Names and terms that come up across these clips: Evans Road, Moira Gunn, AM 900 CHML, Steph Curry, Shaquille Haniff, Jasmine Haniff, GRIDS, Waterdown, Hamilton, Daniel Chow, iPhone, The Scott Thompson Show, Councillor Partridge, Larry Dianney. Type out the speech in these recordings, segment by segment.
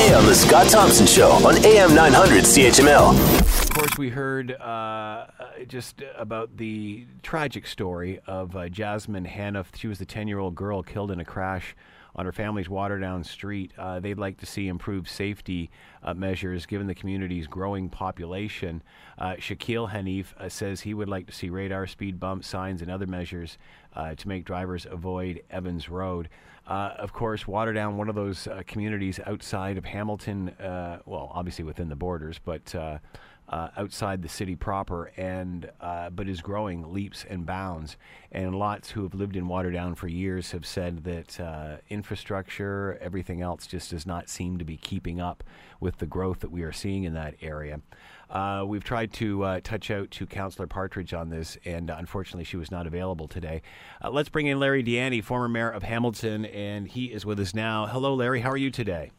Today on The Scott Thompson Show on AM 900 CHML. Of course, we heard just about the tragic story of Jasmine Haniff. She was the 10-year-old girl killed in a crash on her family's Waterdown street. They'd like to see improved safety measures given the community's growing population. Shaquille Haniff says he would like to see radar, speed bump signs, and other measures to make drivers avoid Evans Road. Of course, Waterdown, one of those communities outside of Hamilton, well, obviously within the borders, but outside the city proper, and but is growing leaps and bounds. And lots who have lived in Waterdown for years have said that infrastructure, everything else just does not seem to be keeping up with the growth that we are seeing in that area. We've tried to touch out to Councillor Partridge on this, and unfortunately she was not available today. Let's bring in Larry Dianney, former mayor of Hamilton, and he is with us now. Hello, Larry. How are you today?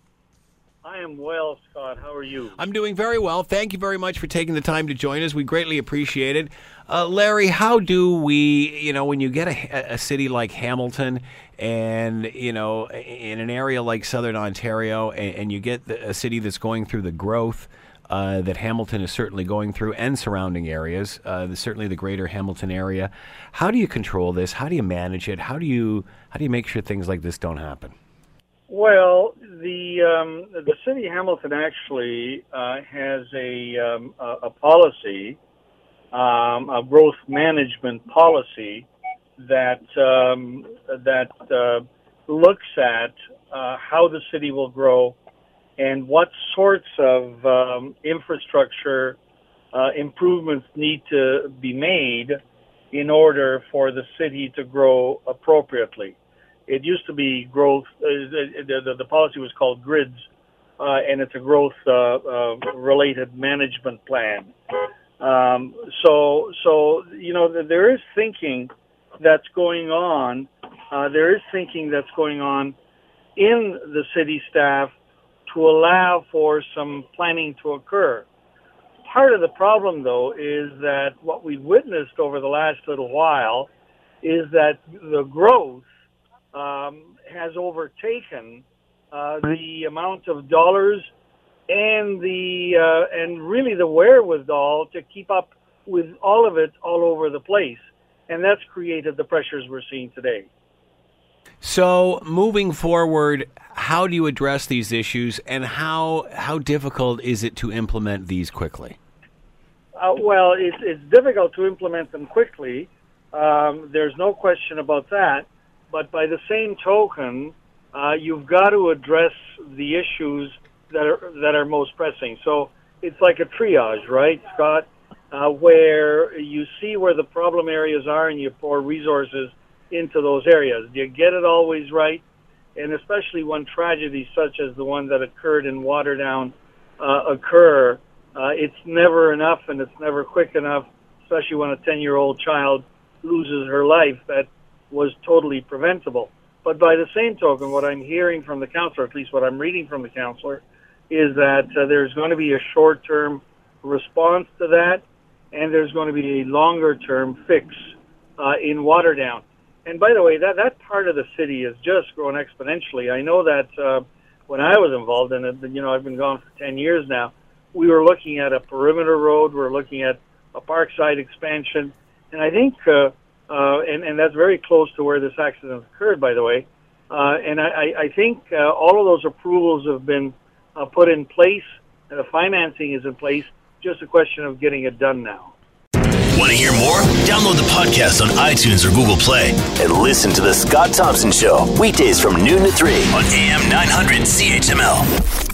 I am well, Scott. How are you? I'm doing very well. Thank you very much for taking the time to join us. We greatly appreciate it. Larry, how do we, when you get a city like Hamilton and, in an area like Southern Ontario, and you get a city that's going through the growth that Hamilton is certainly going through and surrounding areas, certainly the greater Hamilton area, how do you control this? How do you manage it? How do you make sure things like this don't happen? Well, the city of Hamilton actually has a policy, a growth management policy that looks at how the city will grow and what sorts of infrastructure improvements need to be made in order for the city to grow appropriately. It used to be growth. The policy was called GRIDS, and it's a growth-related management plan. So there is thinking that's going on. There is thinking that's going on in the city staff to allow for some planning to occur. Part of the problem, though, is that what we've witnessed over the last little while is that the growth has overtaken the amount of dollars and really the wherewithal to keep up with all of it all over the place, and that's created the pressures we're seeing today. So moving forward, how do you address these issues, and how difficult is it to implement these quickly? Well, it's difficult to implement them quickly. There's no question about that. But by the same token, you've got to address the issues that are most pressing. So it's like a triage, right, Scott, where you see where the problem areas are and you pour resources into those areas. You get it always right, and especially when tragedies such as the one that occurred in Waterdown occur, it's never enough and it's never quick enough, especially when a 10-year-old child loses her life. That was totally preventable. But by the same token, what I'm hearing from the councillor, at least what I'm reading from the councillor, is that there's going to be a short-term response to that, and there's going to be a longer-term fix in Waterdown. And by the way, that part of the city has just grown exponentially. I know that when I was involved in it, I've been gone for 10 years now, we were looking at a perimeter road, we're looking at a parkside expansion, and I think and that's very close to where this accident occurred, by the way. And I think all of those approvals have been put in place, and the financing is in place. Just a question of getting it done now. Want to hear more? Download the podcast on iTunes or Google Play. And listen to The Scott Thompson Show, weekdays from noon to 3 on AM 900 CHML.